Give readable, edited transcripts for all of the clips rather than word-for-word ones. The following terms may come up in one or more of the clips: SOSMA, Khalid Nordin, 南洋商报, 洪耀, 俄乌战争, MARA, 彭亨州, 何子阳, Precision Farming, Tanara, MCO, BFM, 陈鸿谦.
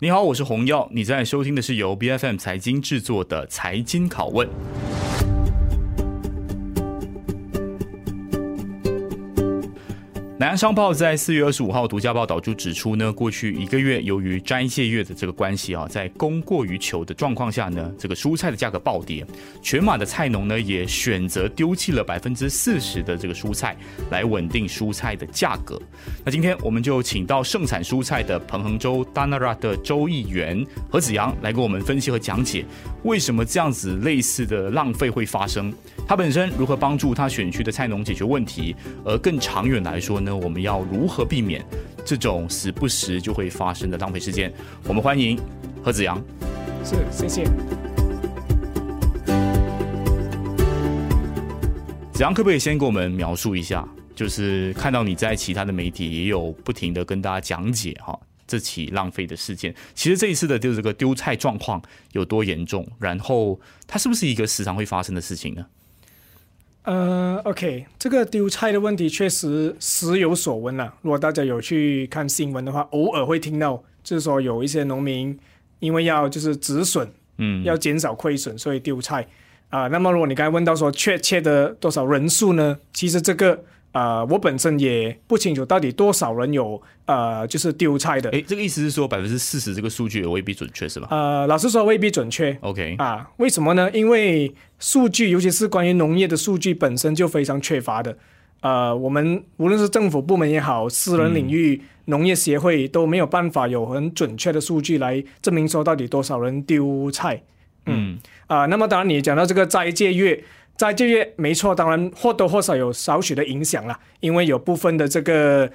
你好，我是洪耀，你在收听的是由 BFM 财经制作的财经拷问。南洋商报在4月25号独家报导就指出呢，过去一个月由于斋戒月的这个关系啊，在供过于求的状况下呢，这个蔬菜的价格暴跌，全马的菜农呢也选择丢弃了40%的这个蔬菜来稳定蔬菜的价格。那今天我们就请到盛产蔬菜的彭亨州Tanara的州议员何子阳来跟我们分析和讲解，为什么这样子类似的浪费会发生，他本身如何帮助他选区的菜农解决问题，而更长远来说呢，我们要如何避免这种时不时就会发生的浪费事件？我们欢迎何子阳。是，谢谢。子阳，可不可以先给我们描述一下？就是看到你在其他的媒体也有不停的跟大家讲解哈，这起浪费的事件，其实这一次的这个丢菜状况有多严重？然后它是不是一个时常会发生的事情呢？OK， 这个丢菜的问题确实时有所闻啦。如果大家有去看新闻的话，偶尔会听到，就是说有一些农民因为要就是止损，要减少亏损，所以丢菜啊。那么如果你刚才问到说确切的多少人数呢？其实这个我本身也不清楚到底多少人有就是丢菜的。这个意思是说40%这个数据也未必准确是吧？老实说未必准确。OK 啊，为什么呢？因为数据，尤其是关于农业的数据本身就非常缺乏的。我们无论是政府部门也好，私人领域、农业协会都没有办法有很准确的数据来证明说到底多少人丢菜。那么当然你讲到这个斋戒月没错，当然或多或少有少许的影响啦，因为有部分的这个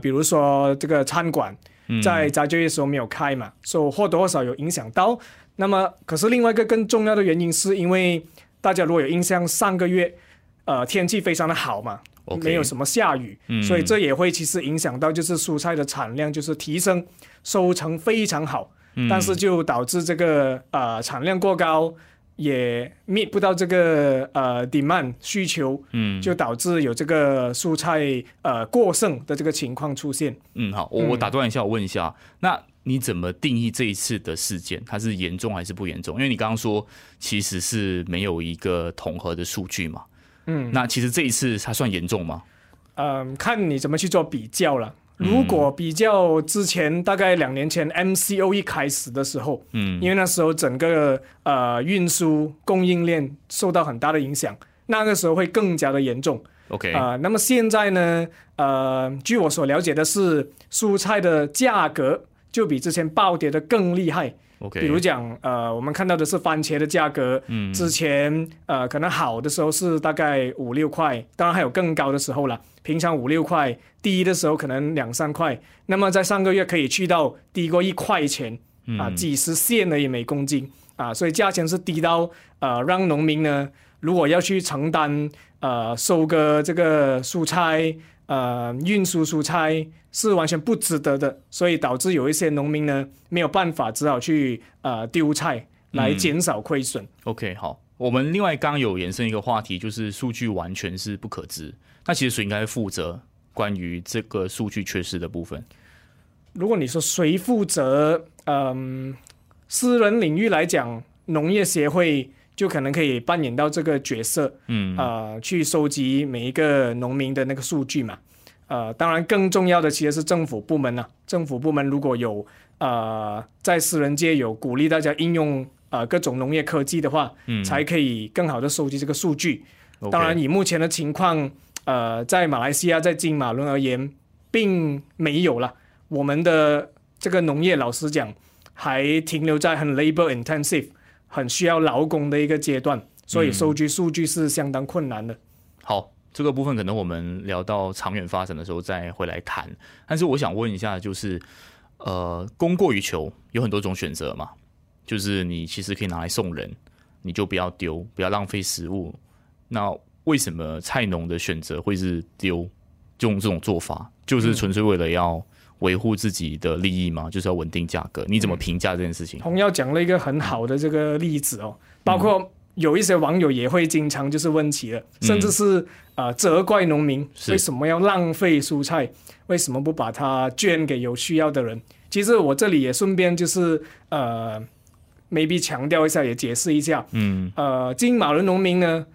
比如说这个餐馆在斋戒月的时候没有开嘛，所以或多或少有影响到。那么可是另外一个更重要的原因是因为大家如果有印象，上个月天气非常的好嘛，没有什么下雨，所以这也会其实影响到就是蔬菜的产量就是提升，收成非常好，但是就导致这个产量过高，也 meet 不到这个demand 需求，就导致有这个蔬菜过剩的这个情况出现。好，我打断一下，我问一下，那你怎么定义这一次的事件？它是严重还是不严重？因为你刚刚说其实是没有一个统合的数据嘛。那其实这一次它算严重吗？看你怎么去做比较了。如果比较之前大概2年前 MCO 一开始的时候，因为那时候整个运输供应链受到很大的影响，那个时候会更加的严重。那么现在呢，据我所了解的是蔬菜的价格就比之前暴跌的更厉害。比如讲我们看到的是番茄的价格，之前可能好的时候是大概5-6块，当然还有更高的时候啦，平常5-6块，低的时候可能2-3块，那么在上个月可以去到低过1块钱啊，几十线而已每公斤啊，所以价钱是低到让农民呢，如果要去承担收割这个蔬菜运输蔬菜是完全不值得的，所以导致有一些农民呢没有办法，只好去丢菜来减少亏损。OK， 好，我们另外刚有延伸一个话题，就是数据完全是不可知，那其实谁应该负责关于这个数据缺失的部分？如果你说谁负责，私人领域来讲，农业协会就可能可以扮演到这个角色，去收集每一个农民的那个数据嘛。当然更重要的其实是政府部门啊，政府部门如果有在私人界有鼓励大家应用各种农业科技的话，才可以更好的收集这个数据。当然以目前的情况，在马来西亚在金马伦而言并没有了，我们的这个农业老实讲还停留在很 labor intensive，很需要劳工的一个阶段，所以收集数据是相当困难的。好，这个部分可能我们聊到长远发展的时候再回来谈。但是我想问一下，就是供过于求有很多种选择嘛，就是你其实可以拿来送人，你就不要丢，不要浪费食物。那为什么菜农的选择会是丢？用这种做法，就是纯粹为了要维护自己的利益嘛，就是要稳定价格。你怎么评价这件事情？洪耀讲了一个很好的这个例子哦，包括有一些网友也会经常就是问起了，甚至是责怪农民为什么要浪费蔬菜，为什么不把它捐给有需要的人。其实我这里也顺便就是maybe 强调一下，也解释一下，金马仑农民呢，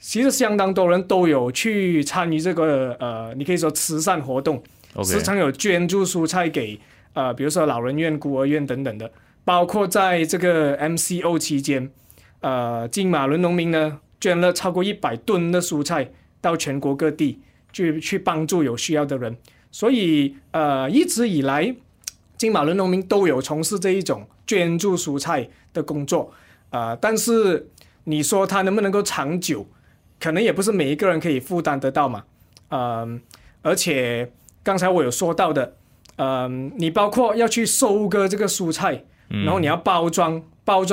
其实相当多人都有去参与这个你可以说慈善活动，时常有捐助蔬菜给比如说老人院、孤儿院等等的，包括在这个 MCO 期间。金马仑农民呢捐了超过100吨的蔬菜到全国各地去帮助有需要的人，所以一直以来金马仑农民都有从事这一种捐助蔬菜的工作，但是你说它能不能够长久，可能也不是每一个人可以负担得到嘛。而且刚才我有说到的，你包括要去收割这个蔬菜，然后你要包装，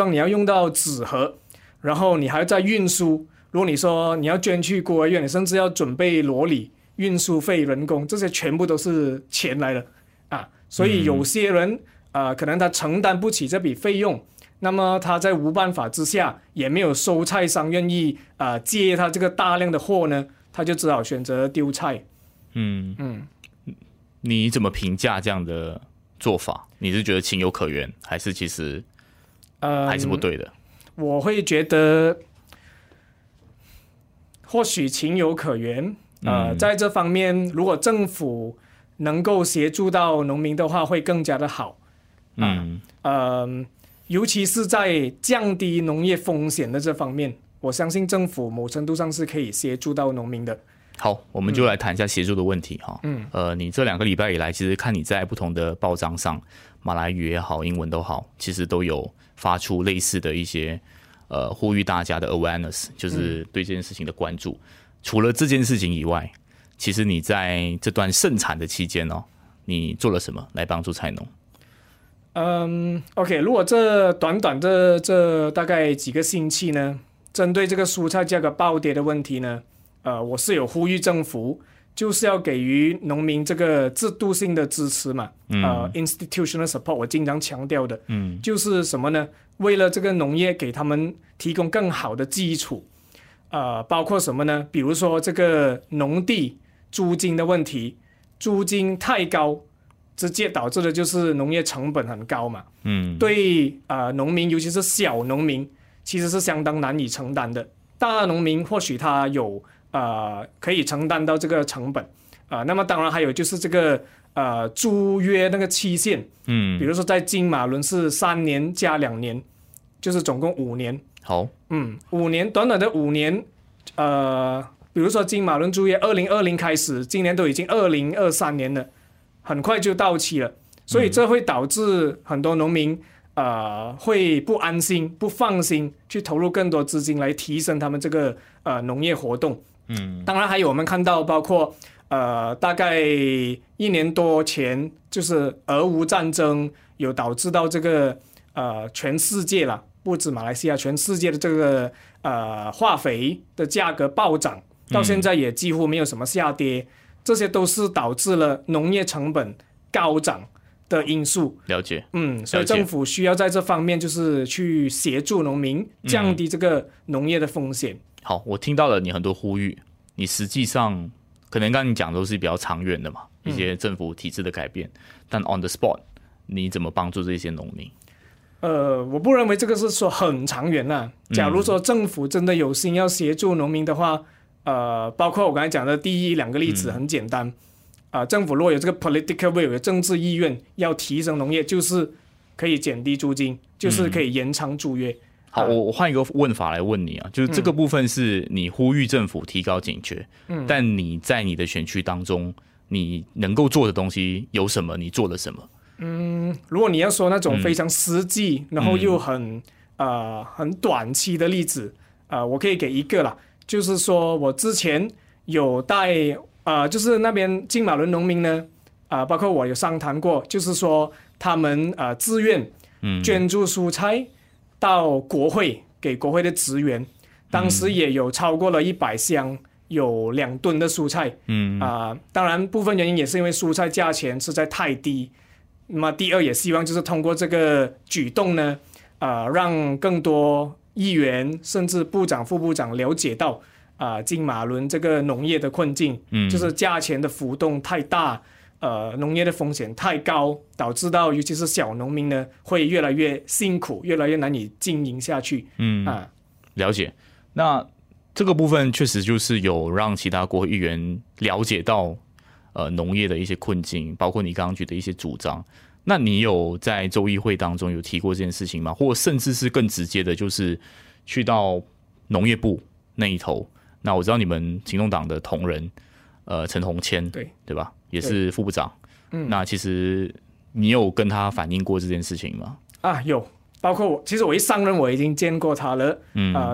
你要用到纸盒，然后你还要再运输。如果你说你要捐去孤儿院，你甚至要准备罗里、运输费、人工，这些全部都是钱来的啊。所以有些人可能他承担不起这笔费用，那么他在无办法之下，也没有收菜商愿意接他这个大量的货呢，他就只好选择丢菜。你怎么评价这样的做法？你是觉得情有可原，还是其实？还是不对的。我会觉得或许情有可原，在这方面如果政府能够协助到农民的话会更加的好，尤其是在降低农业风险的这方面，我相信政府某程度上是可以协助到农民的。好，我们就来谈一下协助的问题哈。你这2个礼拜以来，其实看你在不同的报章上，马来语也好，英文都好，其实都有发出类似的一些呼吁大家的 awareness， 就是对这件事情的关注。除了这件事情以外，其实你在这段盛产的期间哦，你做了什么来帮助菜农？OK， 如果这短这大概几个星期呢，针对这个蔬菜价格暴跌的问题呢？我是有呼吁政府就是要给予农民这个制度性的支持嘛，institutional support 我经常强调的，就是什么呢，为了这个农业给他们提供更好的基础，包括什么呢，比如说这个农地租金的问题，租金太高直接导致的就是农业成本很高嘛，对农民尤其是小农民其实是相当难以承担的，大农民或许他有可以承担到这个成本，那么当然还有就是这个租约那个期限，比如说在金马仑是3年加2年，就是总共5年。好，5年，短短的5年，比如说金马仑租约2020开始，今年都已经2023年了，很快就到期了，所以这会导致很多农民会不安心、不放心去投入更多资金来提升他们这个农业活动。当然还有我们看到包括大概1年多前就是俄乌战争有导致到这个全世界啦，不止马来西亚，全世界的这个化肥的价格暴涨，到现在也几乎没有什么下跌，这些都是导致了农业成本高涨的因素。了解，所以政府需要在这方面就是去协助农民降低这个农业的风险。好，我听到了你很多呼吁，你实际上可能刚才你讲都是比较长远的嘛，一些政府体制的改变，但 on the spot 你怎么帮助这些农民？我不认为这个是说很长远啊，假如说政府真的有心要协助农民的话，包括我刚才讲的第1、2个例子很简单，政府如果有这个 political will 有政治意愿要提升农业，就是可以减低租金，就是可以延长租约。好，我换一个问法来问你啊，就是这个部分是你呼吁政府提高警觉，但你在你的选区当中你能够做的东西有什么，你做了什么？如果你要说那种非常实际，然后又很短期的例子，我可以给一个啦，就是说我之前有带就是那边金马仑农民呢，包括我有商谈过，就是说他们自愿捐助蔬菜到国会给国会的职员，当时也有超过了100箱，有2吨的蔬菜。当然部分原因也是因为蔬菜价钱实在太低，那么第2也希望就是通过这个举动呢，让更多议员甚至部长、副部长了解到金马仑这个农业的困境，就是价钱的浮动太大，农业的风险太高，导致到尤其是小农民呢会越来越辛苦，越来越难以经营下去。了解。那这个部分确实就是有让其他国会议员了解到农业的一些困境，包括你刚刚举的一些主张。那你有在州议会当中有提过这件事情吗？或甚至是更直接的，就是去到农业部那一头。那我知道你们行动党的同仁陈鸿谦，对吧，也是副部长。那其实你有跟他反映过这件事情吗？有，包括我，其实我一上任我已经见过他了。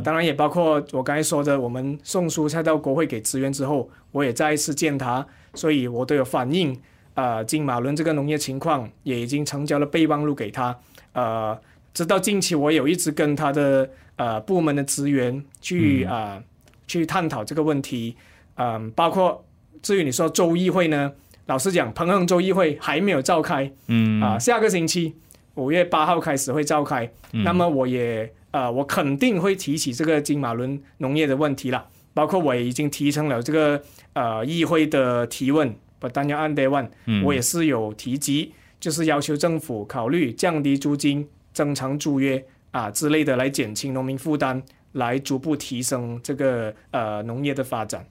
当然也包括我刚才说的，我们送蔬菜到国会给职员之后，我也再一次见他，所以我都有反映金马仑这个农业情况，也已经成交了备忘录给他。直到近期我有一直跟他的部门的职员去探讨这个问题。包括至于你说州议会呢，老实讲，彭亨州议会还没有召开。下个星期5月8号开始会召开。那么我肯定会提起这个金马仑农业的问题了，包括我也已经提成了这个议会的提问。我也是有提及，就是要求政府考虑降低租金、增长租约之类的，来减轻农民负担，来逐步提升这个农业的发展。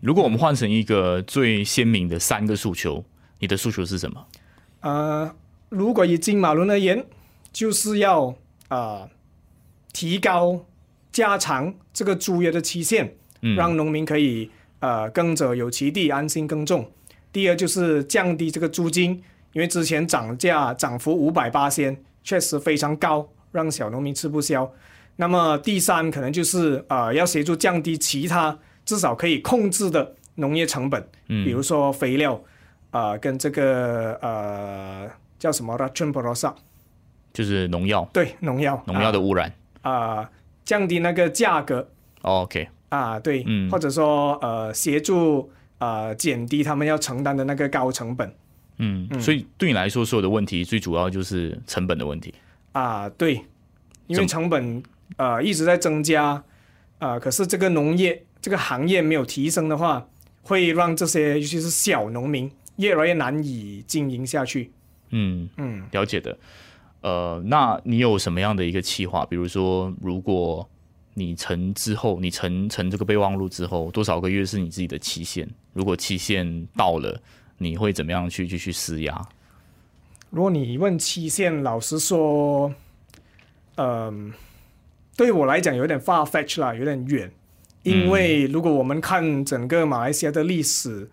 如果我们换成一个最鲜明的三个诉求，你的诉求是什么？如果以金马仑而言，就是要提高、加长这个租约的期限，让农民可以耕者有其地，安心耕种。第二就是降低这个租金，因为之前涨价涨幅 500%， 确实非常高，让小农民吃不消。那么第三可能就是要协助降低其他至少可以控制的农业成本，比如说肥料跟这个叫什么 就是农药，农药的污染降低那个价格。或者说协助减低他们要承担的那个高成本。所以对你来说，所有的问题最主要就是成本的问题。对，因为成本一直在增加，可是这个农业这个行业没有提升的话，会让这些尤其是小农民越来越难以经营下去。了解的。那你有什么样的一个计划？比如说，如果你成之后，你成这个备忘录之后，多少个月是你自己的期限？如果期限到了，你会怎么样去继续施压？如果你问期限，老实说，对我来讲有点 far-fetched 啦，有点远。因为如果我们看整个马来西亚的历史，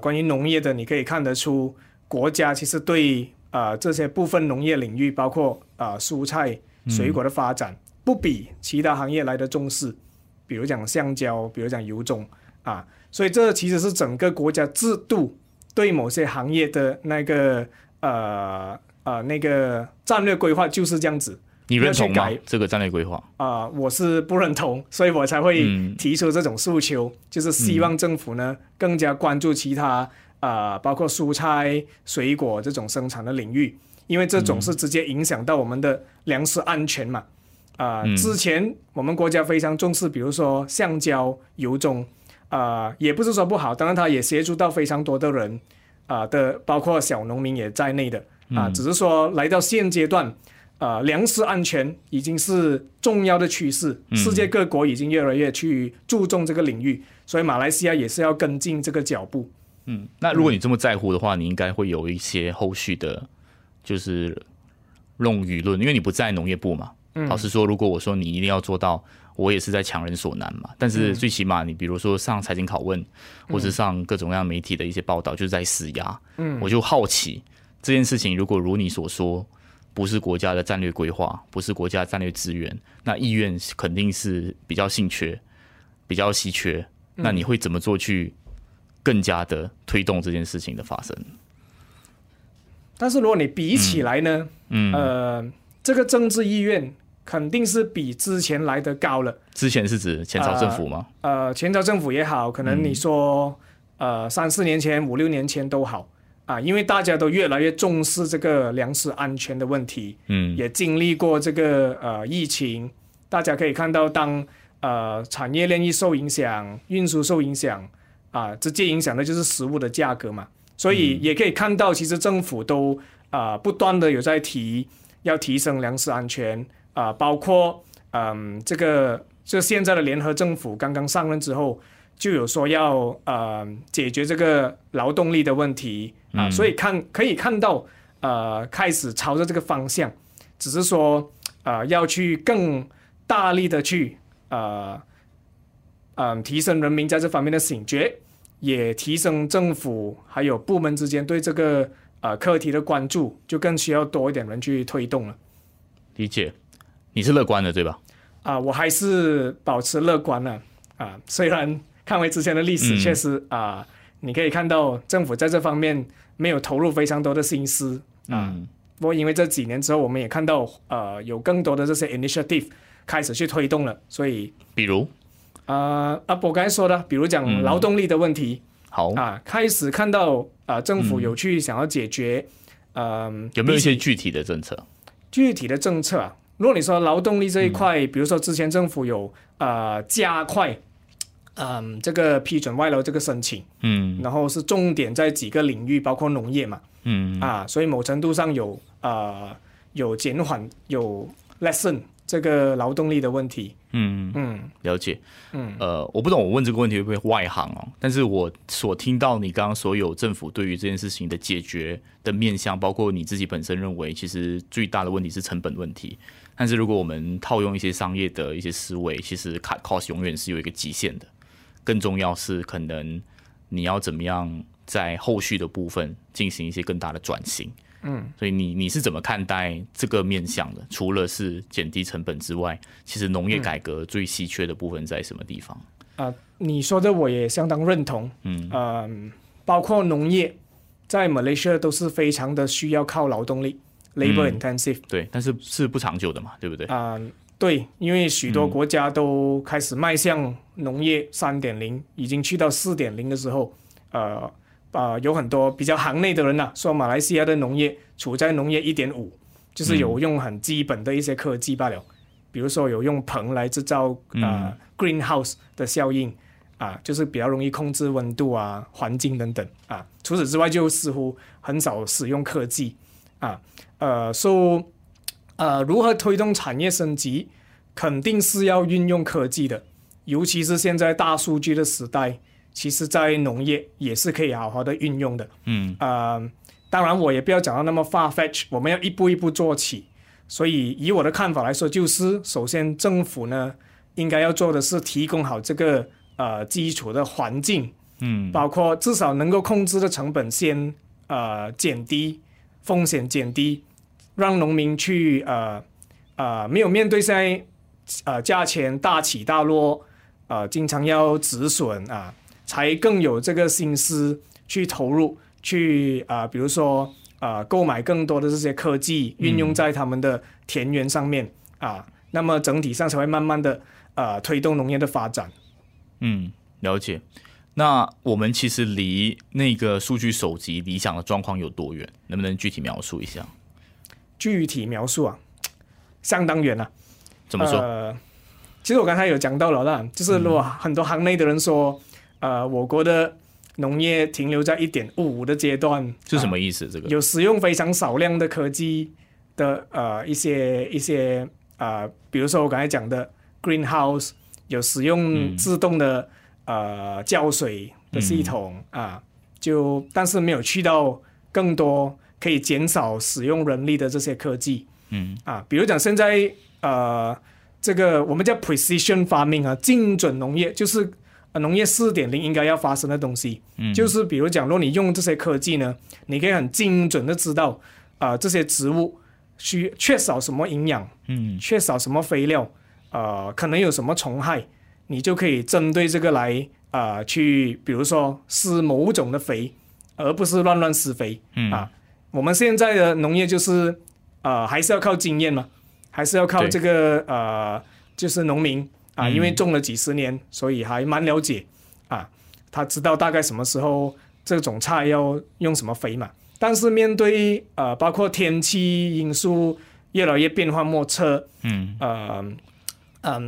关于农业的，你可以看得出，国家其实对这些部分农业领域，包括蔬菜、水果的发展，不比其他行业来的重视，比如讲橡胶，比如讲油种所以这其实是整个国家制度对某些行业的那个战略规划就是这样子。你认同吗？这个战略规划？我是不认同，所以我才会提出这种诉求，就是希望政府呢更加关注其他包括蔬菜、水果这种生产的领域，因为这种是直接影响到我们的粮食安全嘛。之前我们国家非常重视，比如说橡胶、油棕，也不是说不好，当然它也协助到非常多的人包括小农民也在内的只是说来到现阶段，粮食安全已经是重要的趋势，世界各国已经越来越去注重这个领域，所以马来西亚也是要跟进这个脚步。那如果你这么在乎的话，你应该会有一些后续的，就是用舆论，因为你不在农业部嘛。老实说，如果我说你一定要做到，我也是在强人所难嘛。但是最起码你比如说上财经拷问，或是上各种样媒体的一些报道，就是在施压。我就好奇这件事情，如果如你所说，不是国家的战略规划，不是国家的战略资源，那意愿肯定是比较稀缺。那你会怎么做去更加的推动这件事情的发生？但是如果你比起来呢，这个政治意愿肯定是比之前来得高了。之前是指前朝政府吗？前朝政府也好，可能你说3-4年前、5-6年前都好因为大家都越来越重视这个粮食安全的问题，也经历过这个疫情，大家可以看到当产业链一受影响，运输受影响直接影响的就是食物的价格嘛。所以也可以看到其实政府都不断的有在提要提升粮食安全，包括这现在的联合政府刚刚上任之后就有说要解决这个劳动力的问题所以可以看到开始朝着这个方向，只是说要去更大力的去提升人民在这方面的警觉，也提升政府还有部门之间对这个课题的关注，就更需要多一点人去推动了。理解，你是乐观的对吧？我还是保持乐观了虽然看回之前的历史确实你可以看到政府在这方面没有投入非常多的心思不过因为这几年之后我们也看到有更多的这些 initiative 开始去推动了，所以比如我刚才说的比如讲劳动力的问题好开始看到政府有去想要解决有没有一些具体的政策如果你说劳动力这一块比如说之前政府有加快这个批准外劳这个申请然后是重点在几个领域包括农业嘛所以某程度上有减缓有 lessen 这个劳动力的问题了解我不懂我问这个问题会不会外行但是我所听到你刚刚所有政府对于这件事情的解决的面向，包括你自己本身认为其实最大的问题是成本问题，但是如果我们套用一些商业的一些思维，其实 cut cost 永远是有一个极限的，更重要是可能你要怎么样在后续的部分进行一些更大的转型所以你是怎么看待这个面向的？除了是减低成本之外，其实农业改革最稀缺的部分在什么地方？你说的我也相当认同包括农业在 Malaysia 都是非常的需要靠劳动力labor intensive 对，但是是不长久的嘛，对不对？对，因为许多国家都开始迈向农业 3.0、已经去到 4.0 的时候有很多比较行内的人说马来西亚的农业处在农业 1.5 就是有用很基本的一些科技罢了比如说有用棚来制造greenhouse 的效应就是比较容易控制温度环境等等除此之外就似乎很少使用科技如何推动产业升级肯定是要运用科技的，尤其是现在大数据的时代，其实在农业也是可以好好的运用的当然我也不要讲到那么 far-fetched， 我们要一步一步做起，所以以我的看法来说，就是首先政府呢应该要做的是提供好这个基础的环境包括至少能够控制的成本先减低，风险减低，让农民去没有面对现在价钱大起大落经常要止损才更有这个心思去投入去比如说购买更多的这些科技运用在他们的田园上面那么整体上才会慢慢的推动农业的发展了解。那我们其实离那个数据收集理想的状况有多远？能不能具体描述一下？具体描述相当远怎么说？其实我刚才有讲到了就是如果很多行内的人说我国的农业停留在 1.5 的阶段是什么意思？这个有使用非常少量的科技的一些比如说我刚才讲的 greenhouse， 有使用自动的浇水的系统但是没有去到更多可以减少使用人力的这些科技比如讲现在这个我们叫 Precision Farming 精准农业，就是农业 4.0 应该要发生的东西就是比如讲如果你用这些科技呢，你可以很精准的知道这些植物缺少什么营养缺少什么肥料可能有什么虫害，你就可以针对这个来去比如说施某种的肥，而不是乱乱施肥我们现在的农业就是还是要靠经验嘛，还是要靠这个就是农民因为种了几十年所以还蛮了解他知道大概什么时候这种菜要用什么肥嘛。但是面对包括天气因素越来越变化莫测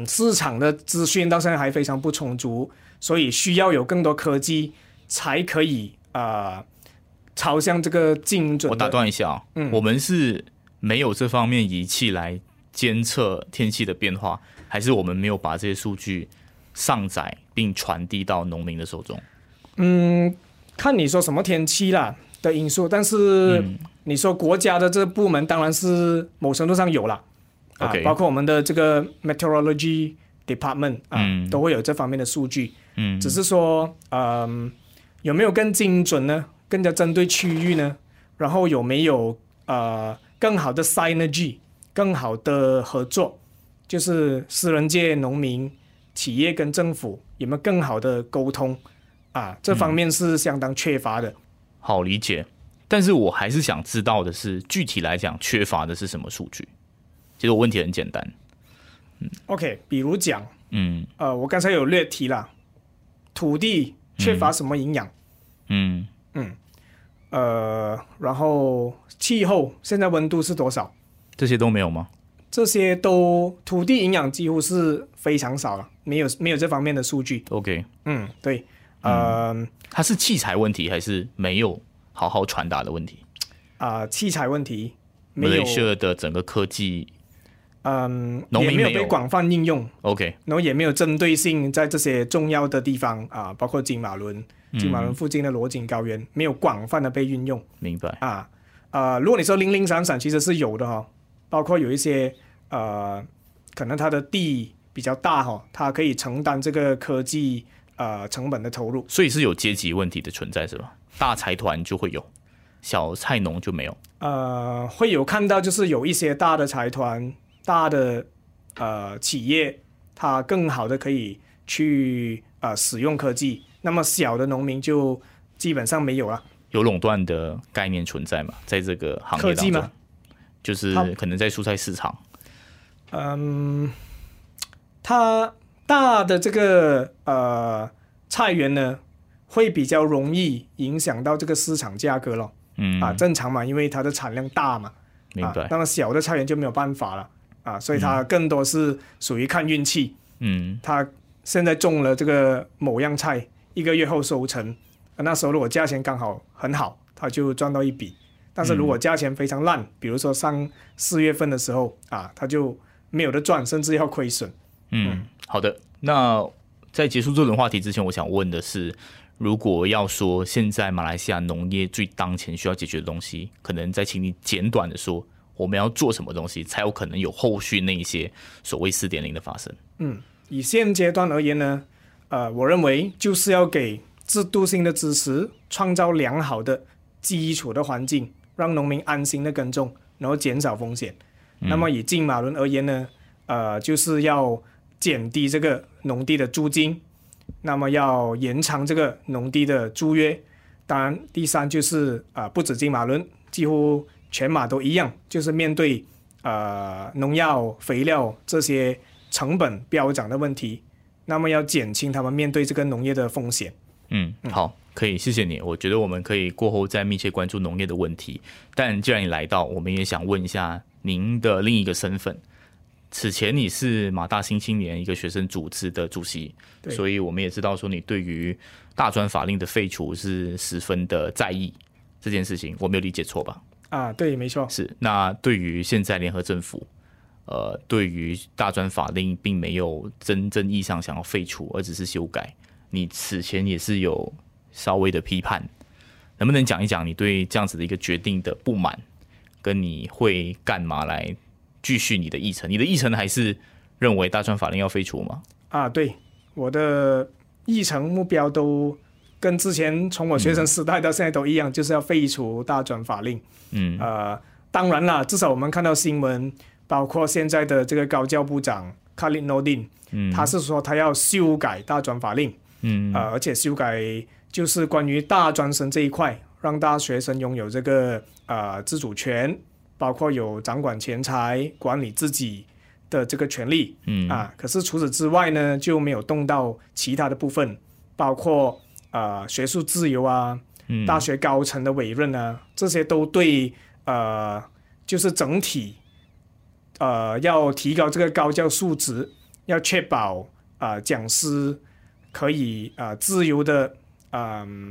市场的资讯到现在还非常不充足，所以需要有更多科技才可以朝向这个精准的。我打断一下啊，我们是没有这方面仪器来监测天气的变化，还是我们没有把这些数据上载并传递到农民的手中？看你说什么天气啦的因素，但是你说国家的这部门当然是某程度上有啦，包括我们的这个 meteorology department 都会有这方面的数据，只是说有没有更精准呢？更加针对区域呢？然后有没有更好的 synergy， 更好的合作？就是私人界、农民、企业跟政府有没有更好的沟通啊？这方面是相当缺乏的。好理解，但是我还是想知道的是，具体来讲缺乏的是什么数据？其实我问题很简单。OK， 比如讲，我刚才有略提了，土地缺乏什么营养？然后气候现在温度是多少？这些都没有吗？这些都土地营养几乎是非常少了，没有这方面的数据。OK， 对，它是器材问题还是没有好好传达的问题？器材问题，马来西亚的整个科技，农民也没有被广泛应用。OK， 然后也没有针对性在这些重要的地方包括金马伦附近的罗景高原没有广泛的被运用。明白如果你说零零散散，其实是有的包括有一些可能它的地比较大它可以承担这个科技成本的投入，所以是有阶级问题的存在是吧？大财团就会有，小菜农就没有。会有看到就是有一些大的财团、大的企业，它更好的可以去使用科技，那么小的农民就基本上没有了。有垄断的概念存在嘛？在这个行业当中，科技吗？就是可能在蔬菜市场，它大的这个菜园呢，会比较容易影响到这个市场价格咯。正常嘛，因为它的产量大嘛。明白。那么小的菜园就没有办法了所以它更多是属于看运气。它现在种了这个某样菜，一个月后收成，那时候如果价钱刚好很好，它就赚到一笔。但是如果价钱非常烂，比如说上4月份的时候它就没有得赚，甚至要亏损。好的。那在结束这轮话题之前，我想问的是，如果要说现在马来西亚农业最当前需要解决的东西，可能再请你简短的说，我们要做什么东西才有可能有后续那一些所谓 4.0 的发生？以现阶段而言呢，我认为就是要给制度性的支持，创造良好的基础的环境，让农民安心的耕种，然后减少风险。那么以金马伦而言呢，就是要减低这个农地的租金，那么要延长这个农地的租约。当然第三就是不止金马伦，几乎全马都一样，就是面对农药、肥料这些成本飙涨的问题，那么要减轻他们面对这个农业的风险。好，可以，谢谢你。我觉得我们可以过后再密切关注农业的问题，但既然你来到，我们也想问一下您的另一个身份。此前你是马大新青年一个学生组织的主席，所以我们也知道说你对于大专法令的废除是十分的在意这件事情，我没有理解错吧？对，没错。是。那对于现在联合政府，对于大专法令并没有真正意义上想要废除，而只是修改，你此前也是有稍微的批判，能不能讲一讲你对这样子的一个决定的不满，跟你会干嘛来继续你的议程？你的议程还是认为大专法令要废除吗？对，我的议程目标都跟之前从我学生时代到现在都一样，就是要废除大专法令。当然啦，至少我们看到新闻，包括现在的这个高教部长 Khalid Nordin，他是说他要修改大专法令，而且修改就是关于大专生这一块，让大学生拥有这个自主权，包括有掌管钱财、管理自己的这个权利。可是除此之外呢，就没有动到其他的部分，包括学术自由啊、大学高层的委任啊，这些都对就是整体要提高这个高教素质，要确保讲师可以自由的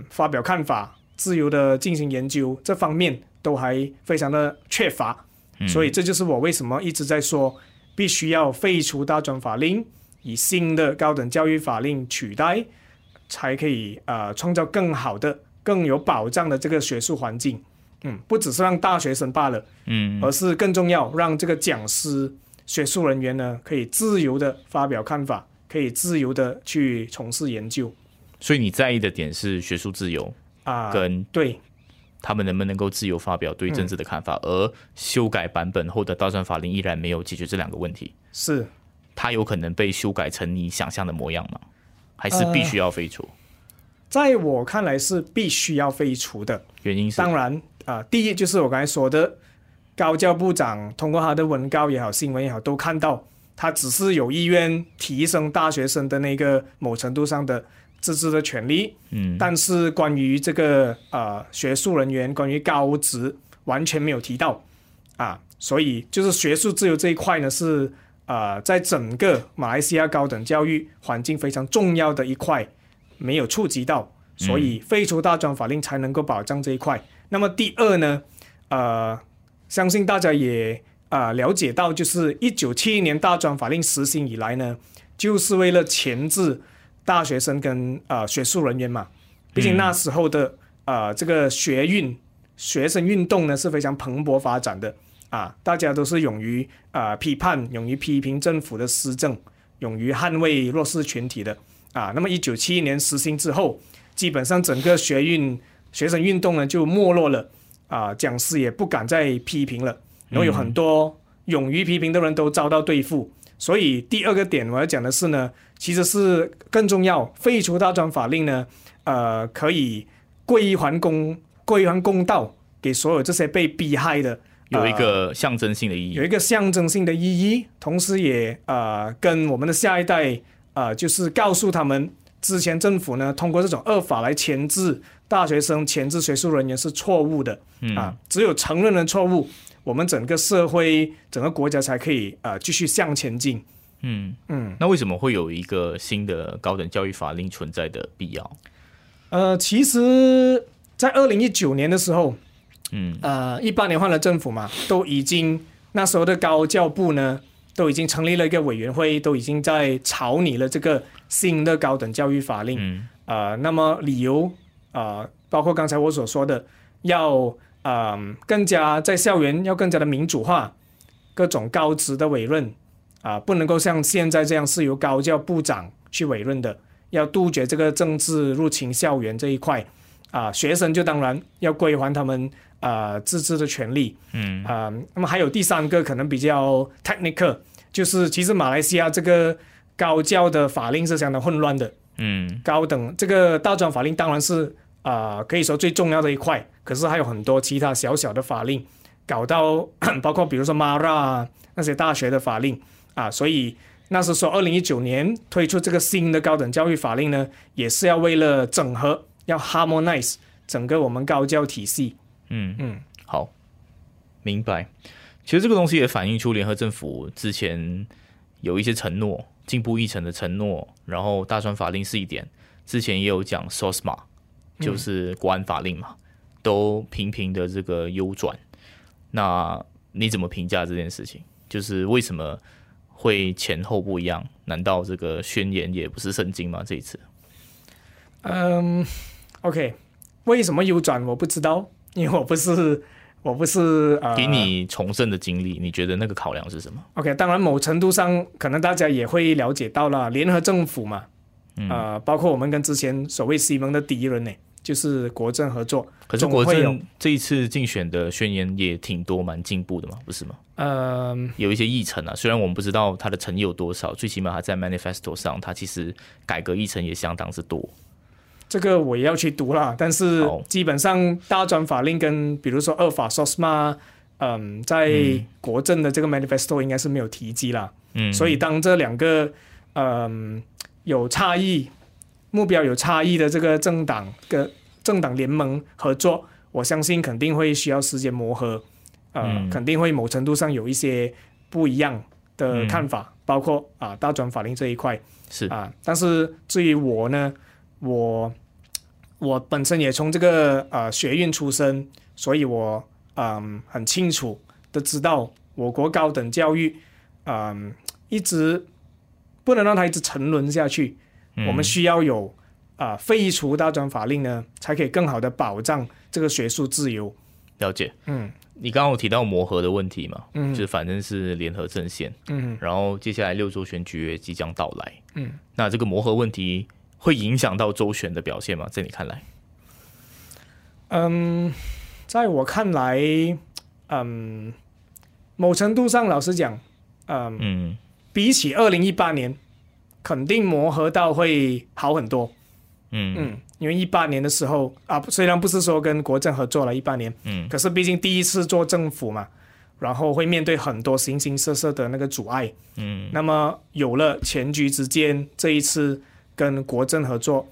发表看法，自由的进行研究，这方面都还非常的缺乏。所以这就是我为什么一直在说必须要废除大专法令，以新的高等教育法令取代，才可以创造更好的更有保障的这个学术环境。不只是让大学生罢了，而是更重要让这个讲师学术人员呢可以自由的发表看法，可以自由的去从事研究。所以你在意的点是学术自由跟对他们能不能够自由发表对政治的看法，而修改版本后的大专法令依然没有解决这两个问题。是它有可能被修改成你想象的模样吗？还是必须要废除？在我看来是必须要废除的，原因是当然第一就是我刚才说的，高教部长通过他的文告也好新闻也好都看到，他只是有意愿提升大学生的那个某程度上的自治的权利，但是关于这个学术人员关于高职完全没有提到所以就是学术自由这一块呢是在整个马来西亚高等教育环境非常重要的一块没有触及到，所以废除大专法令才能够保障这一块。那么第二呢相信大家也了解到，就是1971年大专法令实行以来呢，就是为了钳制大学生跟学术人员嘛，毕竟那时候的这个学生运动呢是非常蓬勃发展的大家都是勇于批判，勇于批评政府的施政，勇于捍卫弱势群体的那么1971年实行之后，基本上整个学生运动呢就没落了讲师也不敢再批评了，然后有很多勇于批评的人都遭到对付。所以第二个点我要讲的是呢，其实是更重要，废除大专法令呢可以归还公道给所有这些被逼害的，有一个象征性的意义，同时也跟我们的下一代就是告诉他们，之前政府呢通过这种恶法来钳制大学生钳制学术人员是错误的只有承认了错误，我们整个社会整个国家才可以继续向前进。那为什么会有一个新的高等教育法令存在的必要？其实在2019年的时候18年换了政府嘛，都已经那时候的高教部呢都已经成立了一个委员会，都已经在草拟了这个新的高等教育法令那么理由包括刚才我所说的要更加在校园要更加的民主化，各种高职的委任不能够像现在这样是由高教部长去委任的，要杜绝这个政治入侵校园这一块学生就当然要归还他们自治的权利那么还有第三个可能比较 technical， 就是其实马来西亚这个高教的法令是相当混乱的高等这个大专法令当然是可以说最重要的一块，可是还有很多其他小小的法令搞到包括比如说 MARA 那些大学的法令所以那时说2019年推出这个新的高等教育法令呢，也是要为了整合，要 harmonize 整个我们高教体系。好，明白。其实这个东西也反映出联合政府之前有一些承诺，进步议程的承诺，然后大专法令是一点，之前也有讲 SOSMA就是国安法令嘛，都频频的这个右转。那你怎么评价这件事情？就是为什么会前后不一样？难道这个宣言也不是圣经吗？这一次？OK， 为什么右转我不知道，因为我不是给你重生的经历，你觉得那个考量是什么 ？OK， 当然某程度上可能大家也会了解到了，联合政府嘛。包括我们跟之前所谓西蒙的敌人呢，就是国政合作。可是国政这一次竞选的宣言也挺多，蛮进步的嘛，不是吗？有一些议程虽然我们不知道它的诚意有多少，最起码它在 manifesto 上，它其实改革议程也相当之多。这个我也要去读啦，但是基本上大专法令跟比如说二法 SOSMA，在国政的这个 manifesto 应该是没有提及啦。所以当这两个有差异目标有差异的这个政党联盟合作，我相信肯定会需要时间磨合肯定会某程度上有一些不一样的看法，包括大专法令这一块是但是至于我呢，我本身也从这个学院出身，所以我很清楚的知道我国高等教育一直不能让它一直沉沦下去，我们需要有废除大专法令呢，才可以更好的保障这个学术自由。了解，你刚刚有提到磨合的问题嘛，就是反正是联合阵线，然后接下来6州选举也即将到来，那这个磨合问题会影响到州选的表现吗？在你看来？在我看来，某程度上，老实讲，比起2018年，肯定磨合到会好很多。因为18年的时候虽然不是说跟国政合作了18年，可是毕竟第一次做政府嘛，然后会面对很多形形色色的那个阻碍，那么有了前局之间这一次跟国政合作，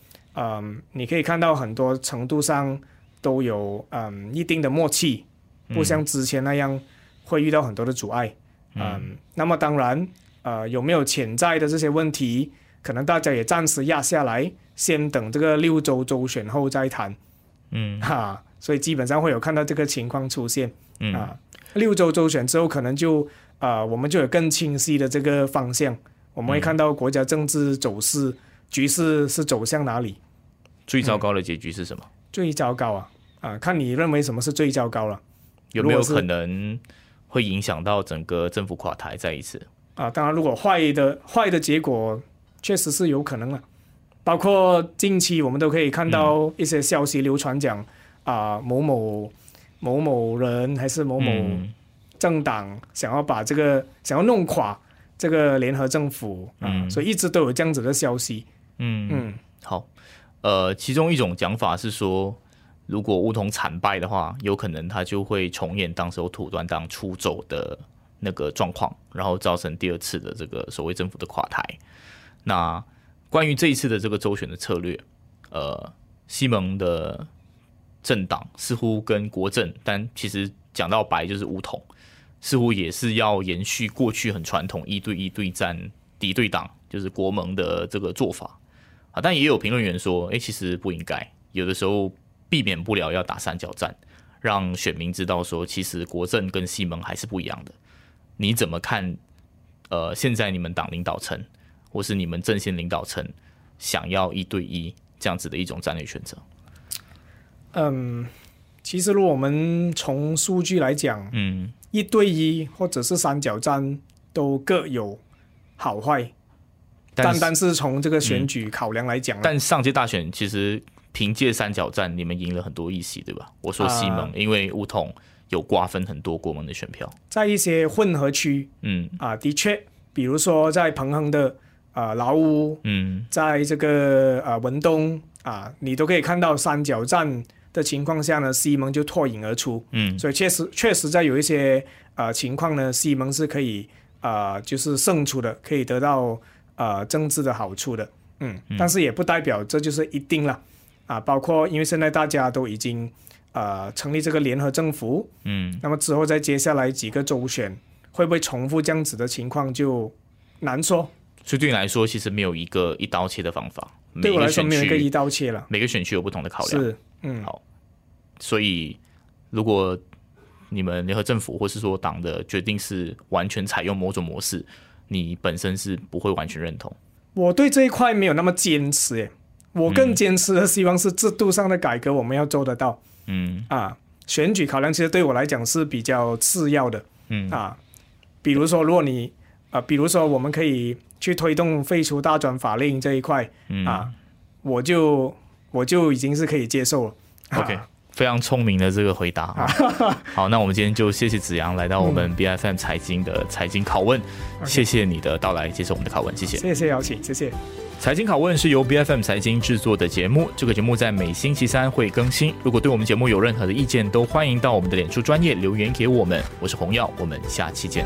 你可以看到很多程度上都有一定的默契，不像之前那样会遇到很多的阻碍，那么当然有没有潜在的这些问题，可能大家也暂时压下来，先等这个6州州选后再谈，所以基本上会有看到这个情况出现，6州州选之后可能就我们就有更清晰的这个方向，我们会看到国家政治走势，局势是走向哪里。最糟糕的结局是什么？最糟糕看你认为什么是最糟糕了。有没有可能会影响到整个政府垮台再一次？当然如果坏的结果确实是有可能了，包括近期我们都可以看到一些消息流传讲某某人还是某某政党想要弄垮这个联合政府，所以一直都有这样子的消息。好，其中一种讲法是说，如果巫统惨败的话，有可能他就会重演当时土团党出走的那个状况，然后造成第二次的这个所谓政府的垮台。那关于这一次的这个州选的策略，西蒙的政党似乎跟国政，但其实讲到白就是巫统，似乎也是要延续过去很传统1对1对战敌对党，就是国盟的这个做法但也有评论员说，其实不应该，有的时候避免不了要打三角战，让选民知道说其实国政跟西蒙还是不一样的。你怎么看现在你们党领导层或是你们阵线领导层想要1对1这样子的一种战略选择？其实如果我们从数据来讲，1对1或者是三角战都各有好坏，单是从这个选举考量来讲，但上届大选其实凭借三角战你们赢了很多议席，对吧？我说西蒙，因为巫统有瓜分很多国盟的选票，在一些混合区，的确，比如说在彭亨的劳乌，在这个文东你都可以看到三角战的情况下呢，西蒙就脱颖而出，所以确实在有一些情况呢，西蒙是可以就是胜出的，可以得到政治的好处的，但是也不代表这就是一定了包括因为现在大家都已经成立这个联合政府，那么之后再接下来几个州选会不会重复这样子的情况就难说。所以对你来说其实没有一个一刀切的方法？对我来说没有一个一刀切了，每个选区有不同的考量。是，好，所以如果你们联合政府或是说党的决定是完全采用某种模式，你本身是不会完全认同？我对这一块没有那么坚持我更坚持的希望是制度上的改革我们要做得到。选举考量其实对我来讲是比较次要的。比如说如果你比如说我们可以去推动废除大专法令这一块，我就已经是可以接受了。OK， 非常聪明的这个回答好，那我们今天就谢谢子阳来到我们 BFM 财经的财经拷问，谢谢你的到来，接受我们的拷问，谢谢。谢谢邀请，谢谢。财经拷问是由 BFM 财经制作的节目，这个节目在每星期3会更新，如果对我们节目有任何的意见，都欢迎到我们的脸书专页留言给我们。我是洪耀，我们下期见。